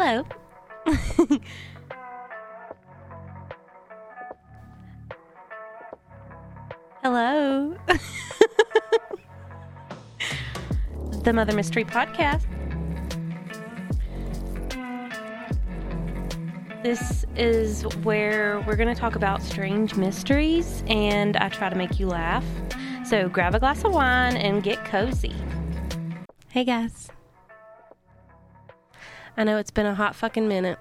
Hello. Hello. The Mother Mystery Podcast. This is where we're going to talk about strange mysteries, and I try to make you laugh. So grab a glass of wine and get cozy. Hey guys. I know it's been a hot fucking minute.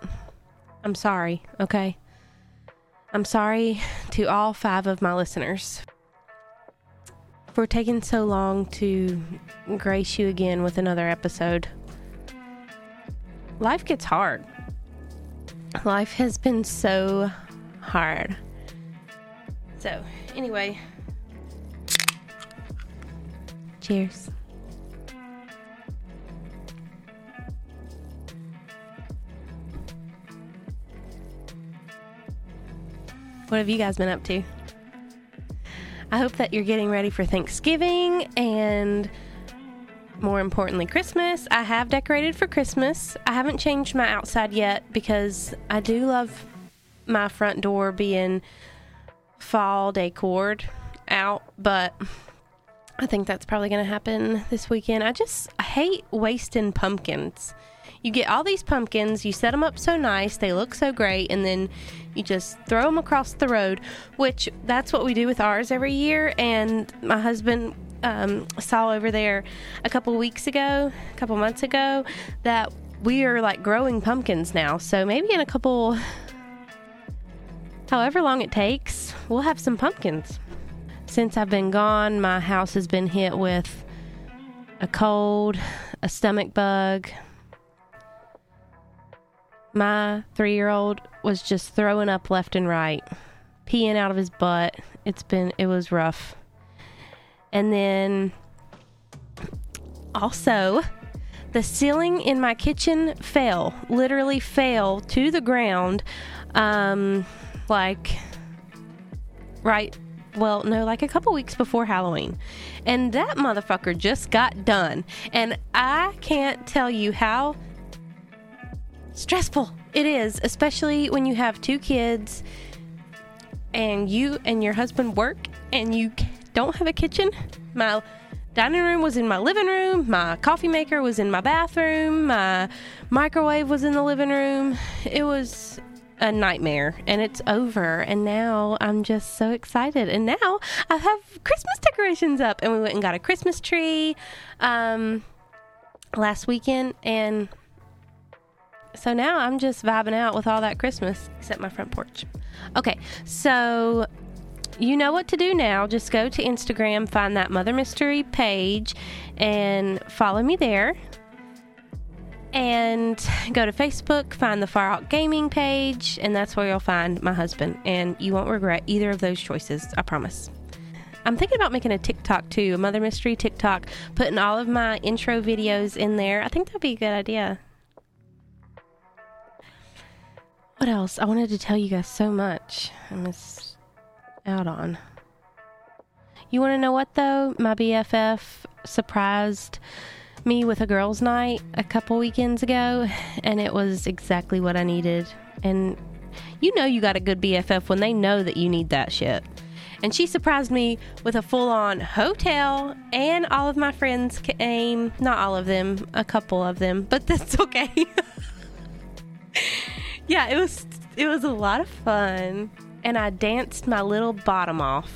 I'm sorry, okay? I'm sorry to all 5 of my listeners for taking so long to grace you again with another episode. Life gets hard. Life has been so hard. So, anyway. Cheers. What have you guys been up to? I hope that you're getting ready for Thanksgiving and, more importantly, Christmas. I have decorated for Christmas. I haven't changed my outside yet because I do love my front door being fall decored out, but I think that's probably going to happen this weekend. I hate wasting pumpkins. You get all these pumpkins, you set them up so nice, they look so great, and then you just throw them across the road, which that's what we do with ours every year. And my husband saw over there a couple months ago, that we are like growing pumpkins now. So maybe in however long it takes, we'll have some pumpkins. Since I've been gone, my house has been hit with a cold, a stomach bug. My 3-year-old was just throwing up left and right, peeing out of his butt. It was rough. And then also the ceiling in my kitchen literally fell to the ground. Like a couple weeks before Halloween. And that motherfucker just got done. And I can't tell you how stressful it is, especially when you have 2 kids and you and your husband work and you don't have a kitchen. My dining room was in my living room. My coffee maker was in my bathroom. My microwave was in the living room. It was a nightmare, and it's over, and now I'm just so excited. And now I have Christmas decorations up, and we went and got a Christmas tree last weekend, and so now I'm just vibing out with all that Christmas, except my front porch. Okay, so you know what to do now. Just go to Instagram, find that Mother Mystery page, and follow me there. And go to Facebook, find the Far Out Gaming page, and that's where you'll find my husband. And you won't regret either of those choices, I promise. I'm thinking about making a TikTok too, a Mother Mystery TikTok, putting all of my intro videos in there. I think that'd be a good idea. What else? I wanted to tell you guys so much I missed out on. You want to know what, though? My BFF surprised me with a girls' night a couple weekends ago, and it was exactly what I needed. And you know you got a good BFF when they know that you need that shit. And she surprised me with a full-on hotel, and all of my friends came. Not all of them, a couple of them, but that's okay. Yeah, it was a lot of fun, and I danced my little bottom off.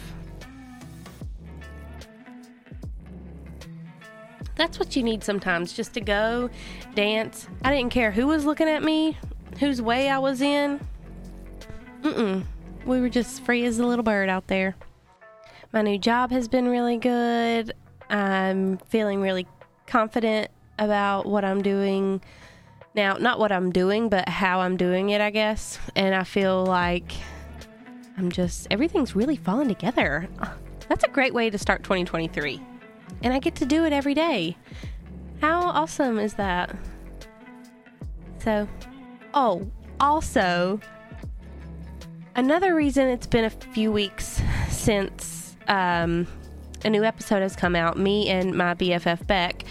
That's what you need sometimes, just to go dance. I didn't care who was looking at me, whose way I was in. We were just free as a little bird out there. My new job has been really good. I'm feeling really confident about what I'm doing. Now, not what I'm doing, but how I'm doing it, I guess. And I feel like everything's really falling together. That's a great way to start 2023. And I get to do it every day. How awesome is that? So, also, another reason it's been a few weeks since a new episode has come out, me and my BFF Beck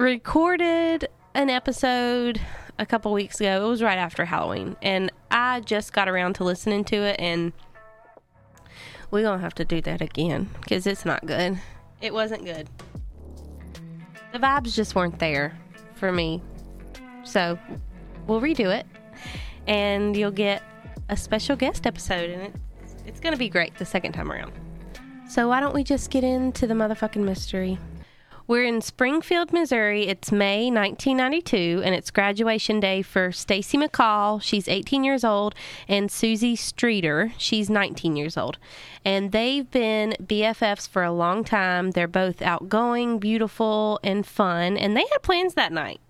recorded an episode a couple weeks ago. It was right after Halloween, and I just got around to listening to it, and we're going to have to do that again because it's not good. It wasn't good. The vibes just weren't there for me. So we'll redo it, and you'll get a special guest episode, and it's going to be great the second time around. So why don't we just get into the motherfucking mystery? We're in Springfield, Missouri. It's May 1992, and it's graduation day for Stacy McCall. She's 18 years old, and Susie Streeter. She's 19 years old. And they've been BFFs for a long time. They're both outgoing, beautiful, and fun, and they had plans that night.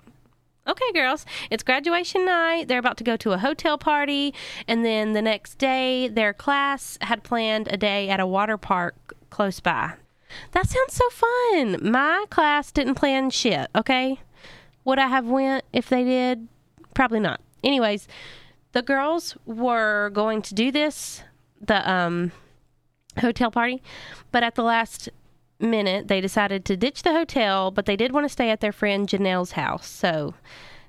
Okay, girls, it's graduation night. They're about to go to a hotel party, and then the next day, their class had planned a day at a water park close by. That sounds so fun. My class didn't plan shit, okay? Would I have went if they did? Probably not. Anyways, the girls were going to do this, the hotel party, but at the last minute, they decided to ditch the hotel, but they did want to stay at their friend Janelle's house. So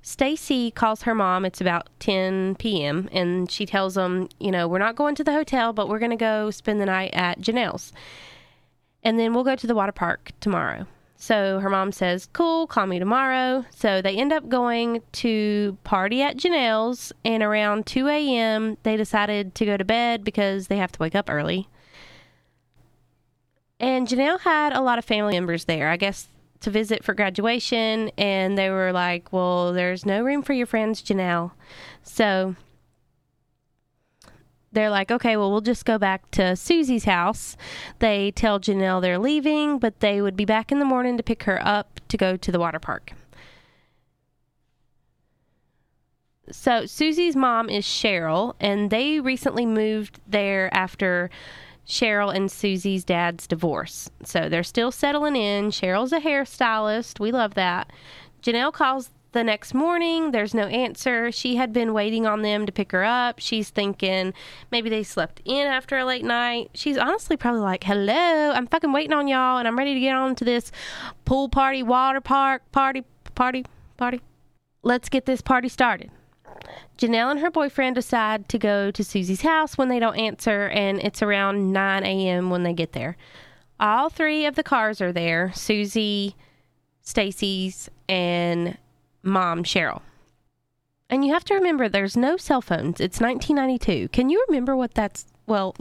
Stacy calls her mom. It's about 10 p.m., and she tells them, you know, we're not going to the hotel, but we're going to go spend the night at Janelle's. And then we'll go to the water park tomorrow. So her mom says, cool, call me tomorrow. So they end up going to party at Janelle's, and around 2 a.m., they decided to go to bed because they have to wake up early. And Janelle had a lot of family members there, I guess, to visit for graduation. And they were like, well, there's no room for your friends, Janelle. So they're like, okay, well, we'll just go back to Susie's house. They tell Janelle they're leaving, but they would be back in the morning to pick her up to go to the water park. So Susie's mom is Sherrill, and they recently moved there after Sherrill and Susie's dad's divorce. So they're still settling in. Sherrill's a hairstylist. We love that. Janelle calls the next morning. There's no answer. She had been waiting on them to pick her up. She's thinking maybe they slept in after a late night. She's honestly probably like, hello, I'm fucking waiting on y'all, and I'm ready to get on to this pool party, water park, party. Let's get this party started. Janelle and her boyfriend decide to go to Susie's house when they don't answer, and it's around 9 a.m. when they get there. All three of the cars are there, Susie, Stacy's, and Mom Sherrill. And you have to remember, there's no cell phones. It's 1992. Can you remember what that's... Well,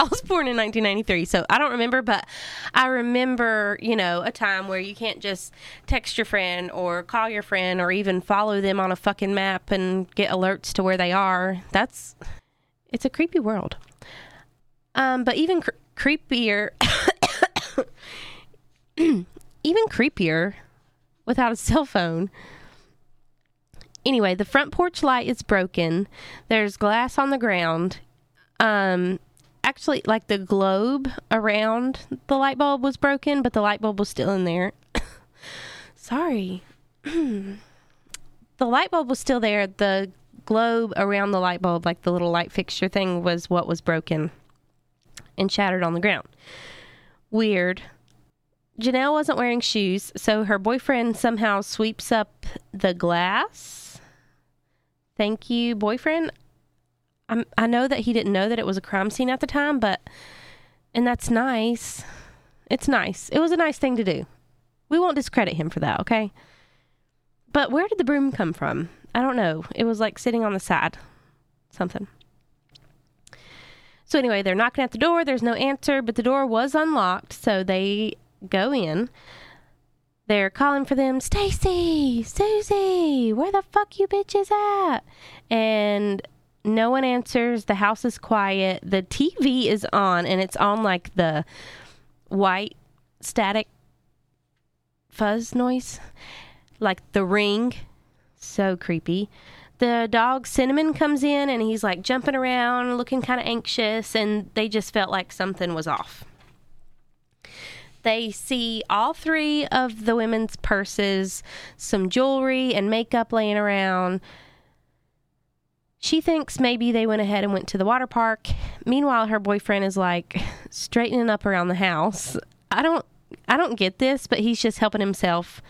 I was born in 1993, so I don't remember, but I remember, you know, a time where you can't just text your friend or call your friend or even follow them on a fucking map and get alerts to where they are. It's a creepy world. But even creepier, without a cell phone. Anyway, the front porch light is broken. There's glass on the ground. Actually, like, the globe around the light bulb was broken, but the light bulb was still in there. Sorry. The light bulb was still there. The globe around the light bulb, like the little light fixture thing, was what was broken and shattered on the ground. Weird. Janelle wasn't wearing shoes, so her boyfriend somehow sweeps up the glass. Thank you, boyfriend. I know that he didn't know that it was a crime scene at the time, and that's nice. It's nice. It was a nice thing to do. We won't discredit him for that, okay? But where did the broom come from? I don't know. It was like sitting on the side. Something. So anyway, they're knocking at the door. There's no answer, but the door was unlocked, so they go in. They're calling for them, Stacy, Susie, where the fuck you bitches at? And no one answers. The house is quiet. The TV is on, and it's on like the white static fuzz noise, like the Ring. So creepy. The dog Cinnamon comes in, and he's like jumping around, looking kind of anxious, and they just felt like something was off. They see all three of the women's purses, some jewelry and makeup laying around. She thinks maybe they went ahead and went to the water park. Meanwhile, her boyfriend is like straightening up around the house. I don't get this, but he's just helping himself.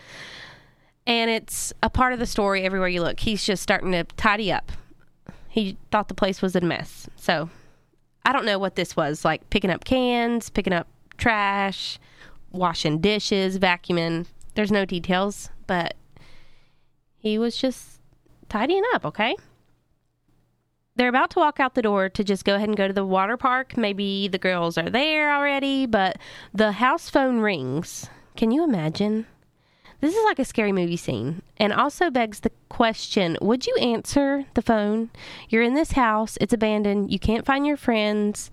And it's a part of the story everywhere you look. He's just starting to tidy up. He thought the place was a mess. So I don't know what this was, like picking up cans, picking up trash, washing dishes, vacuuming. There's no details, but he was just tidying up, okay? They're about to walk out the door to just go ahead and go to the water park. Maybe the girls are there already, but the house phone rings. Can you imagine? This is like a scary movie scene, and also begs the question, would you answer the phone? You're in this house. It's abandoned. You can't find your friends.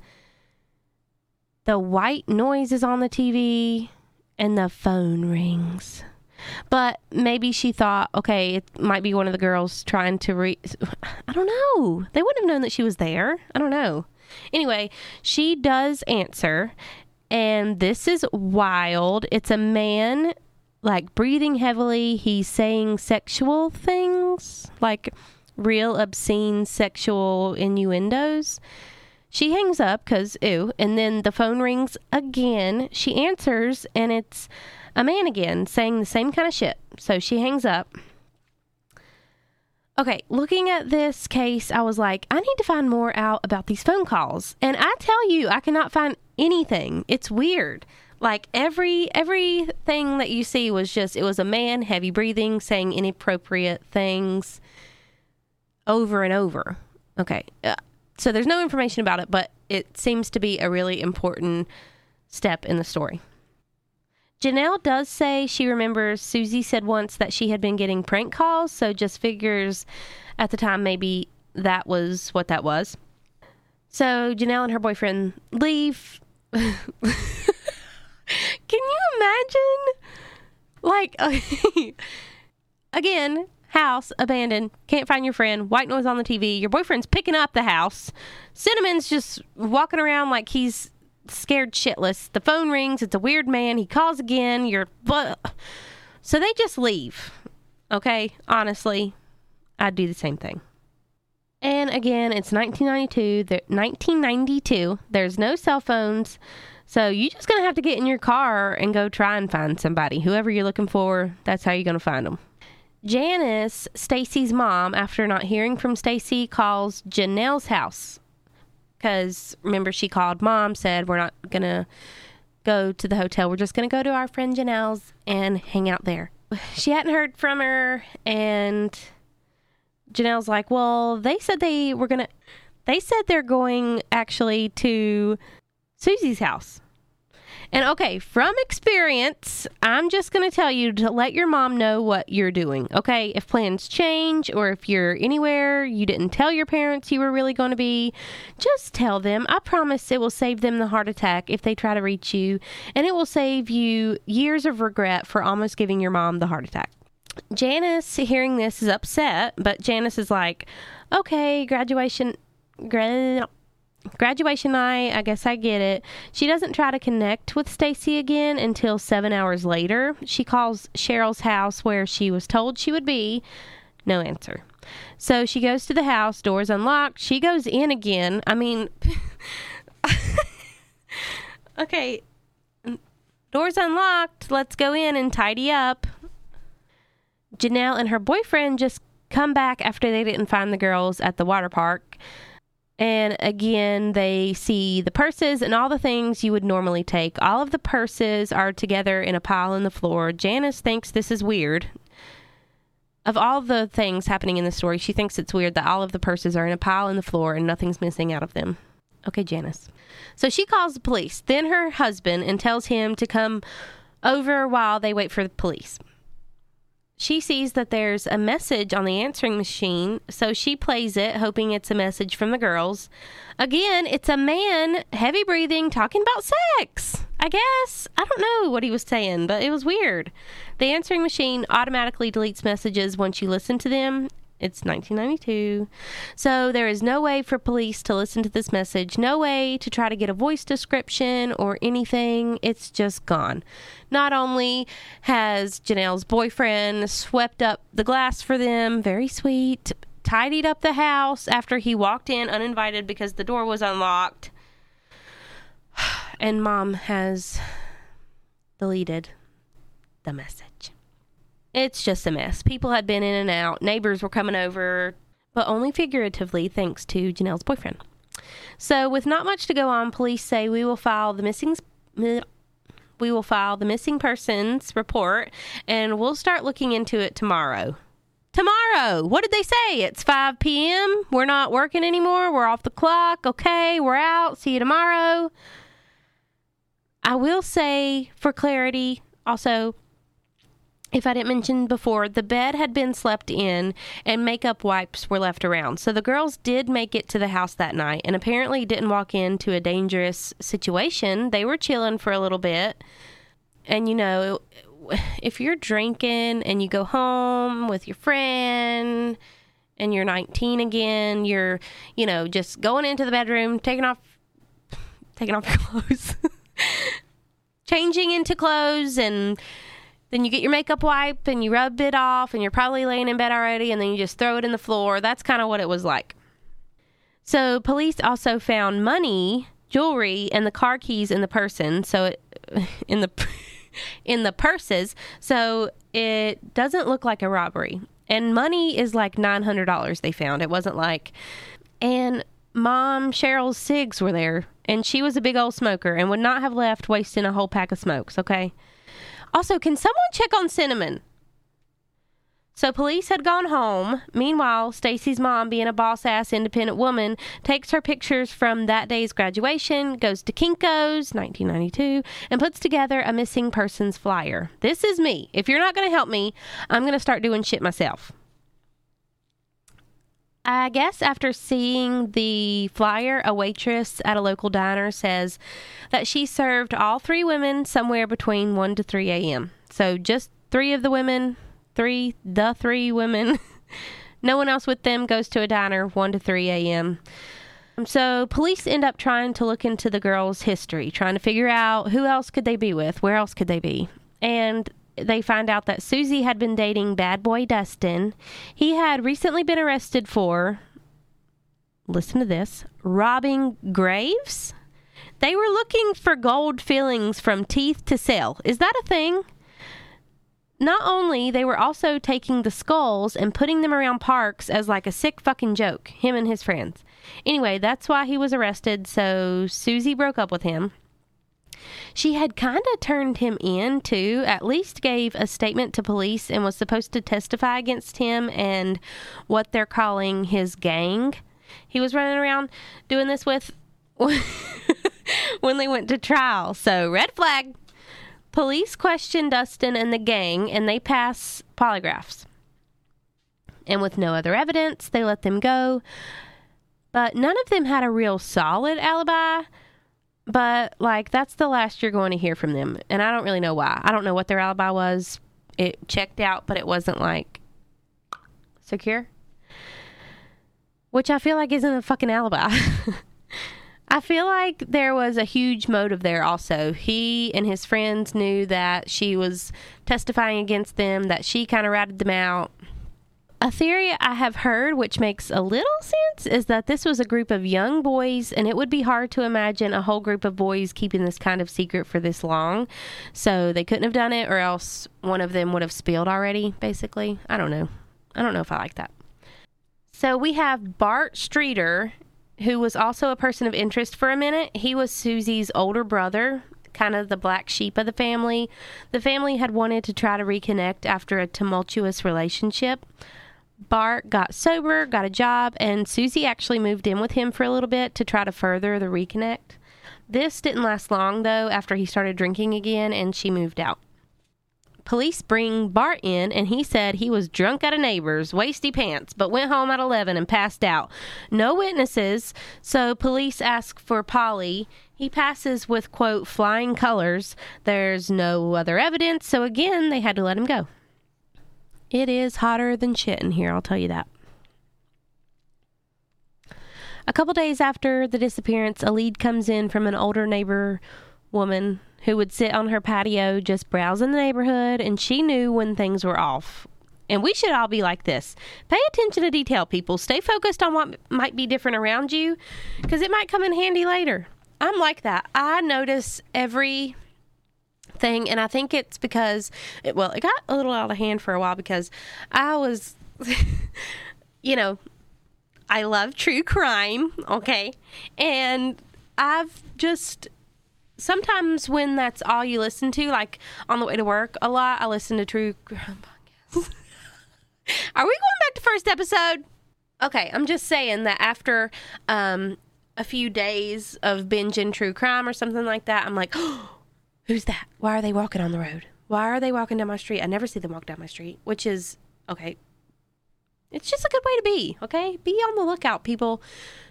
The white noise is on the TV, and the phone rings. But maybe she thought, okay, it might be one of the girls trying to I don't know. They wouldn't have known that she was there. I don't know. Anyway, she does answer, and this is wild. It's a man, like, breathing heavily. He's saying sexual things, like real obscene sexual innuendos. She hangs up because, ew, and then the phone rings again. She answers, and it's a man again saying the same kind of shit. So she hangs up. Okay, looking at this case, I was like, I need to find more out about these phone calls. And I tell you, I cannot find anything. It's weird. Like, everything that you see was just, it was a man, heavy breathing, saying inappropriate things over and over. Okay, so there's no information about it, but it seems to be a really important step in the story. Janelle does say she remembers Susie said once that she had been getting prank calls, so just figures at the time maybe that was what that was. So Janelle and her boyfriend leave. Can you imagine? Like, okay. Again, house abandoned, can't find your friend, white noise on the TV, your boyfriend's picking up the house, Cinnamon's just walking around like he's scared shitless. The phone rings. It's a weird man. He calls again. So they just leave. Okay? Honestly, I'd do the same thing. And again, it's 1992. There's no cell phones. So you're just going to have to get in your car and go try and find somebody. Whoever you're looking for, that's how you're going to find them. Janice, Stacy's mom, after not hearing from Stacy, calls Janelle's house. Because, remember, she called Mom, said, we're not going to go to the hotel. We're just going to go to our friend Janelle's and hang out there. She hadn't heard from her, and Janelle's like, well, they said they're going, actually, to Susie's house. And, okay, from experience, I'm just going to tell you to let your mom know what you're doing, okay? If plans change or if you're anywhere, you didn't tell your parents you were really going to be, just tell them. I promise it will save them the heart attack if they try to reach you, and it will save you years of regret for almost giving your mom the heart attack. Janice, hearing this, is upset, but Janice is like, okay, graduation night, I guess I get it. She doesn't try to connect with Stacy again until 7 hours later. She calls Cheryl's house where she was told she would be. No answer. So she goes to the house, doors unlocked. She goes in again. I mean, okay, doors unlocked. Let's go in and tidy up. Janelle and her boyfriend just come back after they didn't find the girls at the water park. And again, they see the purses and all the things you would normally take. All of the purses are together in a pile on the floor. Janice thinks this is weird. Of all the things happening in the story, she thinks it's weird that all of the purses are in a pile on the floor and nothing's missing out of them. Okay, Janice. So she calls the police, then her husband, and tells him to come over while they wait for the police. She sees that there's a message on the answering machine, so she plays it, hoping it's a message from the girls. Again, it's a man, heavy breathing, talking about sex, I guess. I don't know what he was saying, but it was weird. The answering machine automatically deletes messages once you listen to them. It's 1992. So there is no way for police to listen to this message. No way to try to get a voice description or anything. It's just gone. Not only has Janelle's boyfriend swept up the glass for them, very sweet, tidied up the house after he walked in uninvited because the door was unlocked, and Mom has deleted the message. It's just a mess. People had been in and out. Neighbors were coming over, but only figuratively thanks to Janelle's boyfriend. So with not much to go on, police say we will file the missing persons report and we'll start looking into it tomorrow. Tomorrow! What did they say? It's 5 p.m. We're not working anymore. We're off the clock. Okay, we're out. See you tomorrow. I will say, for clarity, also, if I didn't mention before, the bed had been slept in and makeup wipes were left around. So the girls did make it to the house that night and apparently didn't walk into a dangerous situation. They were chilling for a little bit. And, you know, if you're drinking and you go home with your friend and you're 19 again, you're, you know, just going into the bedroom, taking off your clothes, changing into clothes, and then you get your makeup wipe and you rub it off and you're probably laying in bed already and then you just throw it in the floor. That's kind of what it was like. So police also found money, jewelry, and the car keys in the person. So in the purses. So it doesn't look like a robbery. And money is like $900 they found. It wasn't like, and Mom Cheryl's cigs were there, and she was a big old smoker and would not have left wasting a whole pack of smokes. Okay. Also, can someone check on Cinnamon? So police had gone home. Meanwhile, Stacy's mom, being a boss-ass independent woman, takes her pictures from that day's graduation, goes to Kinko's, 1992, and puts together a missing persons flyer. This is me. If you're not going to help me, I'm going to start doing shit myself. I guess after seeing the flyer, a waitress at a local diner says that she served all three women somewhere between 1 to 3 a.m. So just the three women. No one else with them goes to a diner 1 to 3 a.m. So police end up trying to look into the girls' history, trying to figure out who else could they be with, where else could they be. And they find out that Susie had been dating bad boy Dustin. He had recently been arrested for, listen to this, robbing graves? They were looking for gold fillings from teeth to sell. Is that a thing? Not only, they were also taking the skulls and putting them around parks as like a sick fucking joke, him and his friends. Anyway, that's why he was arrested, so Susie broke up with him. She had kind of turned him in, too, at least gave a statement to police and was supposed to testify against him and what they're calling his gang. He was running around doing this with when they went to trial. So, red flag. Police questioned Dustin and the gang, and they pass polygraphs. And with no other evidence, they let them go. But none of them had a real solid alibi. But, like, that's the last you're going to hear from them. And I don't really know why. I don't know what their alibi was. It checked out, but it wasn't, like, secure. Which I feel like isn't a fucking alibi. I feel like there was a huge motive there also. He and his friends knew that she was testifying against them, that she kind of ratted them out. A theory I have heard, which makes a little sense, is that this was a group of young boys, and it would be hard to imagine a whole group of boys keeping this kind of secret for this long. So they couldn't have done it, or else one of them would have spilled already, basically. I don't know. I don't know if I like that. So we have Bart Streeter, who was also a person of interest for a minute. He was Susie's older brother, kind of the black sheep of the family. The family had wanted to try to reconnect after a tumultuous relationship. Bart got sober, got a job, and Susie actually moved in with him for a little bit to try to further the reconnect. This didn't last long, though, after he started drinking again and she moved out. Police bring Bart in, and he said he was drunk at a neighbor's, wasty pants, but went home at 11 and passed out. No witnesses, so police ask for Polly. He passes with, quote, flying colors. There's no other evidence, so again, they had to let him go. It is hotter than shit in here, I'll tell you that. A couple days after the disappearance, a lead comes in from an older neighbor woman who would sit on her patio just browsing the neighborhood, and she knew when things were off. And we should all be like this. Pay attention to detail, people. Stay focused on what might be different around you, because it might come in handy later. I'm like that. I notice every thing. And I think it's because, it got a little out of hand for a while because I was, I love true crime, okay? And I've just, sometimes when that's all you listen to, like on the way to work a lot, I listen to true crime podcasts. Are we going back to first episode? Okay, I'm just saying that after a few days of binging true crime or something like that, I'm like, oh, who's that? Why are they walking on the road? Why are they walking down my street? I never see them walk down my street, which is, okay, it's just a good way to be, okay? Be on the lookout, people.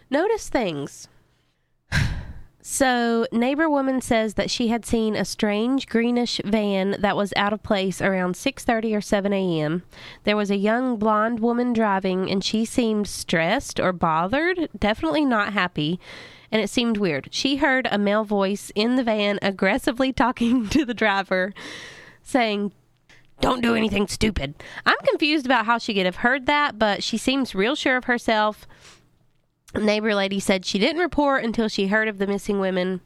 Notice things. So, neighbor woman says that she had seen a strange greenish van that was out of place around 6:30 or 7 a.m. There was a young blonde woman driving, and she seemed stressed or bothered, definitely not happy, and it seemed weird. She heard a male voice in the van aggressively talking to the driver, saying, "Don't do anything stupid." I'm confused about how she could have heard that, but she seems real sure of herself. Neighbor lady said she didn't report until she heard of the missing women.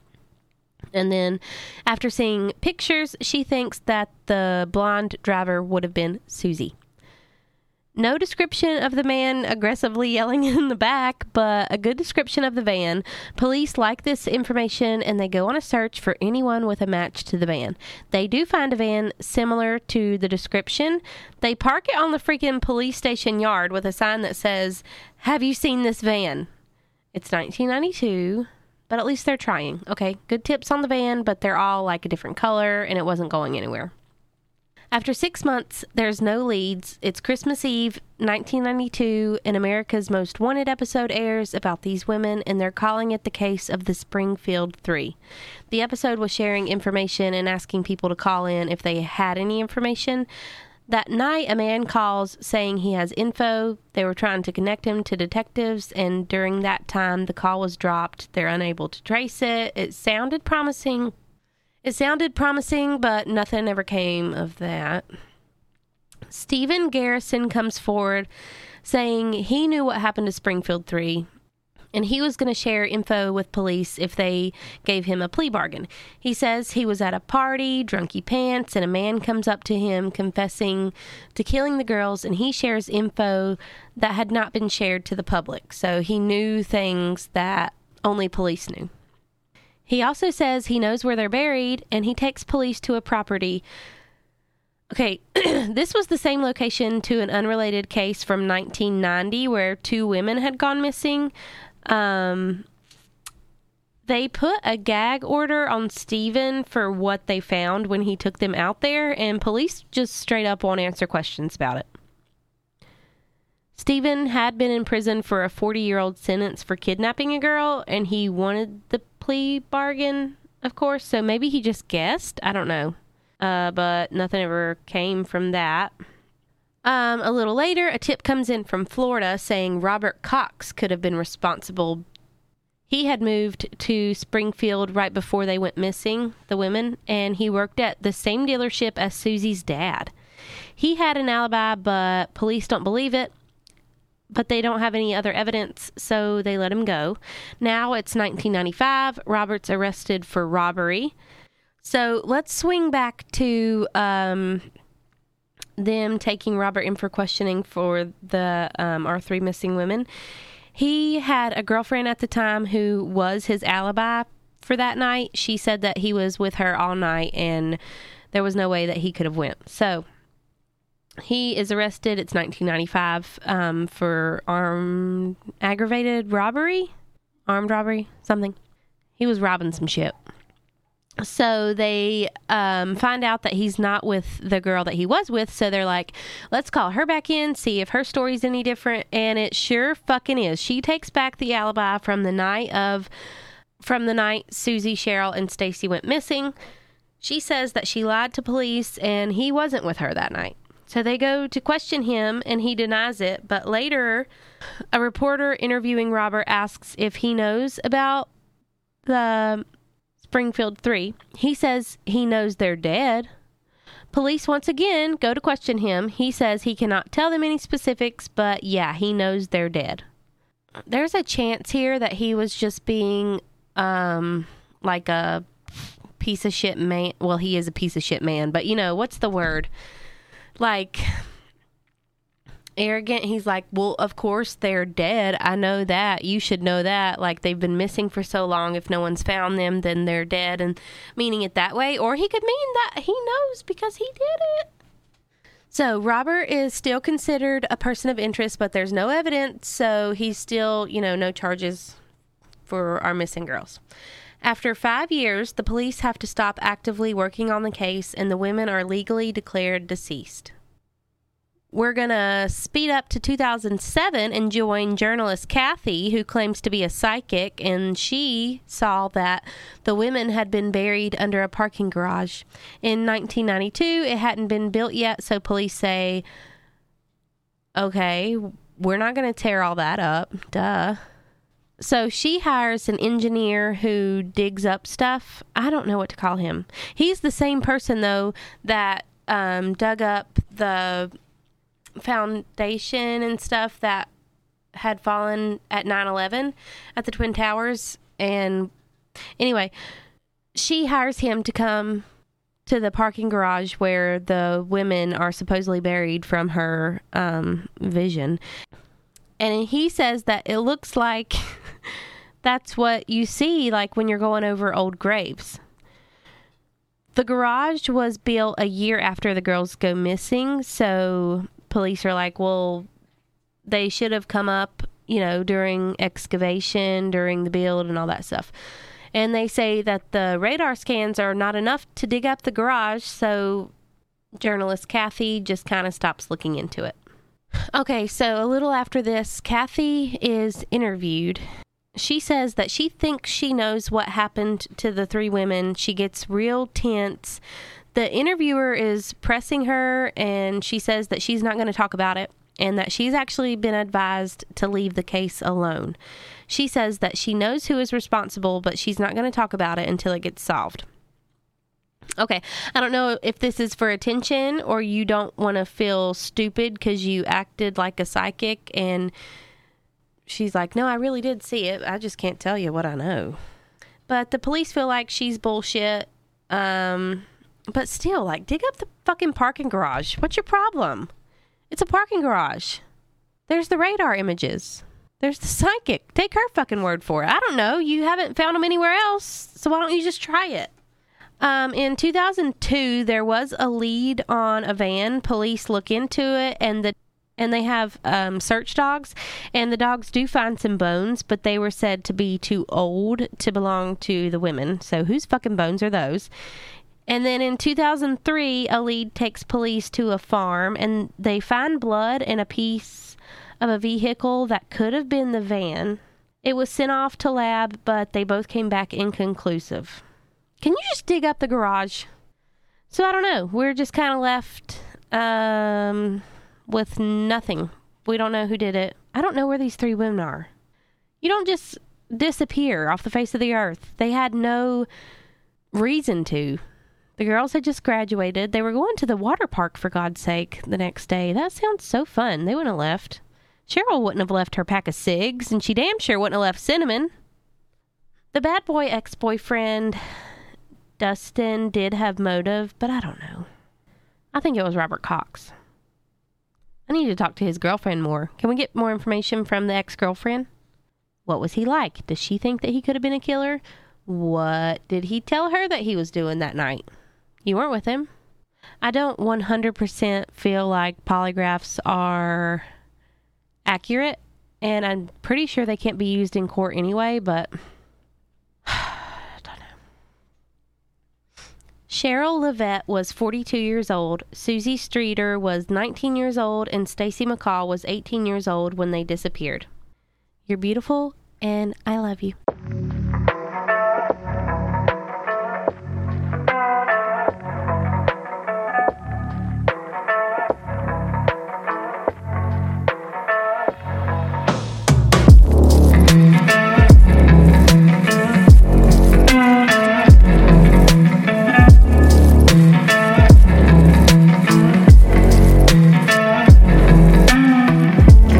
And then after seeing pictures, she thinks that the blonde driver would have been Susie. No description of the man aggressively yelling in the back, but a good description of the van. Police like this information, and they go on a search for anyone with a match to the van. They do find a van similar to the description. They park it on the freaking police station yard with a sign that says, "Have you seen this van?" It's 1992, but at least they're trying. Okay, good tips on the van, but they're all like a different color, and it wasn't going anywhere. After 6 months, there's no leads. It's Christmas Eve, 1992, and America's Most Wanted episode airs about these women, and they're calling it the case of the Springfield Three. The episode was sharing information and asking people to call in if they had any information. That night, a man calls saying he has info. They were trying to connect him to detectives, and during that time, the call was dropped. They're unable to trace it. It sounded promising, but nothing ever came of that. Stephen Garrison comes forward saying he knew what happened to Springfield 3, and he was going to share info with police if they gave him a plea bargain. He says he was at a party, drunky pants, and a man comes up to him confessing to killing the girls, and he shares info that had not been shared to the public. So he knew things that only police knew. He also says he knows where they're buried, and he takes police to a property. Okay, this was the same location to an unrelated case from 1990 where two women had gone missing. They put a gag order on Stephen for what they found when he took them out there, and police just straight up won't answer questions about it. Stephen had been in prison for a 40-year-old sentence for kidnapping a girl, and he wanted the plea bargain, of course, so maybe he just guessed. I don't know. But nothing ever came from that. A little later, a tip comes in from Florida saying Robert Cox could have been responsible. He had moved to Springfield right before they went missing, the women, and he worked at the same dealership as Susie's dad. He had an alibi, but police don't believe it. But they don't have any other evidence, so they let him go. Now it's 1995. Robert's arrested for robbery. So let's swing back to them taking Robert in for questioning for the our three missing women. He had a girlfriend at the time who was his alibi for that night. She said that he was with her all night, and there was no way that he could have went. So he is arrested. It's 1995 for armed robbery. He was robbing some shit. So they find out that he's not with the girl that he was with. So they're like, let's call her back in, see if her story's any different. And it sure fucking is. She takes back the alibi from the night Susie, Sherrill, and Stacy went missing. She says that she lied to police and he wasn't with her that night. So they go to question him, and he denies it. But later, a reporter interviewing Robert asks if he knows about the Springfield Three. He says he knows they're dead. Police once again go to question him. He says he cannot tell them any specifics, but yeah, he knows they're dead. There's a chance here that he was just being like a piece of shit man. Well, he is a piece of shit man, but you know, what's the word? Like, arrogant. He's like, well, of course they're dead. I know that. You should know that. Like, they've been missing for so long. If no one's found them, then they're dead. And meaning it that way. Or he could mean that he knows because he did it. So Robert is still considered a person of interest, but there's no evidence. So he's still, you know, no charges for our missing girls. After 5 years, the police have to stop actively working on the case, and the women are legally declared deceased. We're going to speed up to 2007 and join journalist Kathy, who claims to be a psychic, and she saw that the women had been buried under a parking garage. In 1992, it hadn't been built yet, so police say, okay, we're not going to tear all that up, duh. So she hires an engineer who digs up stuff. I don't know what to call him. He's the same person, though, that dug up the foundation and stuff that had fallen at 9/11 at the Twin Towers. And anyway, she hires him to come to the parking garage where the women are supposedly buried from her vision. And he says that it looks like that's what you see, like, when you're going over old graves. The garage was built a year after the girls go missing, so police are like, well, they should have come up, you know, during excavation, during the build and all that stuff. And they say that the radar scans are not enough to dig up the garage, so journalist Kathy just kind of stops looking into it. Okay, so a little after this, Kathy is interviewed. She says that she thinks she knows what happened to the three women. She gets real tense. The interviewer is pressing her, and she says that she's not going to talk about it and that she's actually been advised to leave the case alone. She says that she knows who is responsible, but she's not going to talk about it until it gets solved. Okay, I don't know if this is for attention or you don't want to feel stupid because you acted like a psychic, and she's like, no, I really did see it. I just can't tell you what I know. But the police feel like she's bullshit. But still, like, dig up the fucking parking garage. What's your problem? It's a parking garage. There's the radar images. There's the psychic. Take her fucking word for it. I don't know. You haven't found them anywhere else, so why don't you just try it? In 2002, there was a lead on a van. Police look into it, and they have search dogs. And the dogs do find some bones, but they were said to be too old to belong to the women. So whose fucking bones are those? And then in 2003, a lead takes police to a farm, and they find blood and a piece of a vehicle that could have been the van. It was sent off to lab, but they both came back inconclusive. Can you just dig up the garage? So I don't know. We're just kind of left with nothing. We don't know who did it. I don't know where these three women are. You don't just disappear off the face of the earth. They had no reason to. The girls had just graduated. They were going to the water park, for God's sake, the next day. That sounds so fun. They wouldn't have left. Sherrill wouldn't have left her pack of cigs, and she damn sure wouldn't have left Cinnamon. The bad boy ex-boyfriend Dustin did have motive, but I don't know. I think it was Robert Cox. I need to talk to his girlfriend more. Can we get more information from the ex-girlfriend? What was he like? Does she think that he could have been a killer? What did he tell her that he was doing that night? You weren't with him. I don't 100% feel like polygraphs are accurate, and I'm pretty sure they can't be used in court anyway, but Cheryl Levette was 42 years old, Susie Streeter was 19 years old, and Stacy McCall was 18 years old when they disappeared. You're beautiful, and I love you.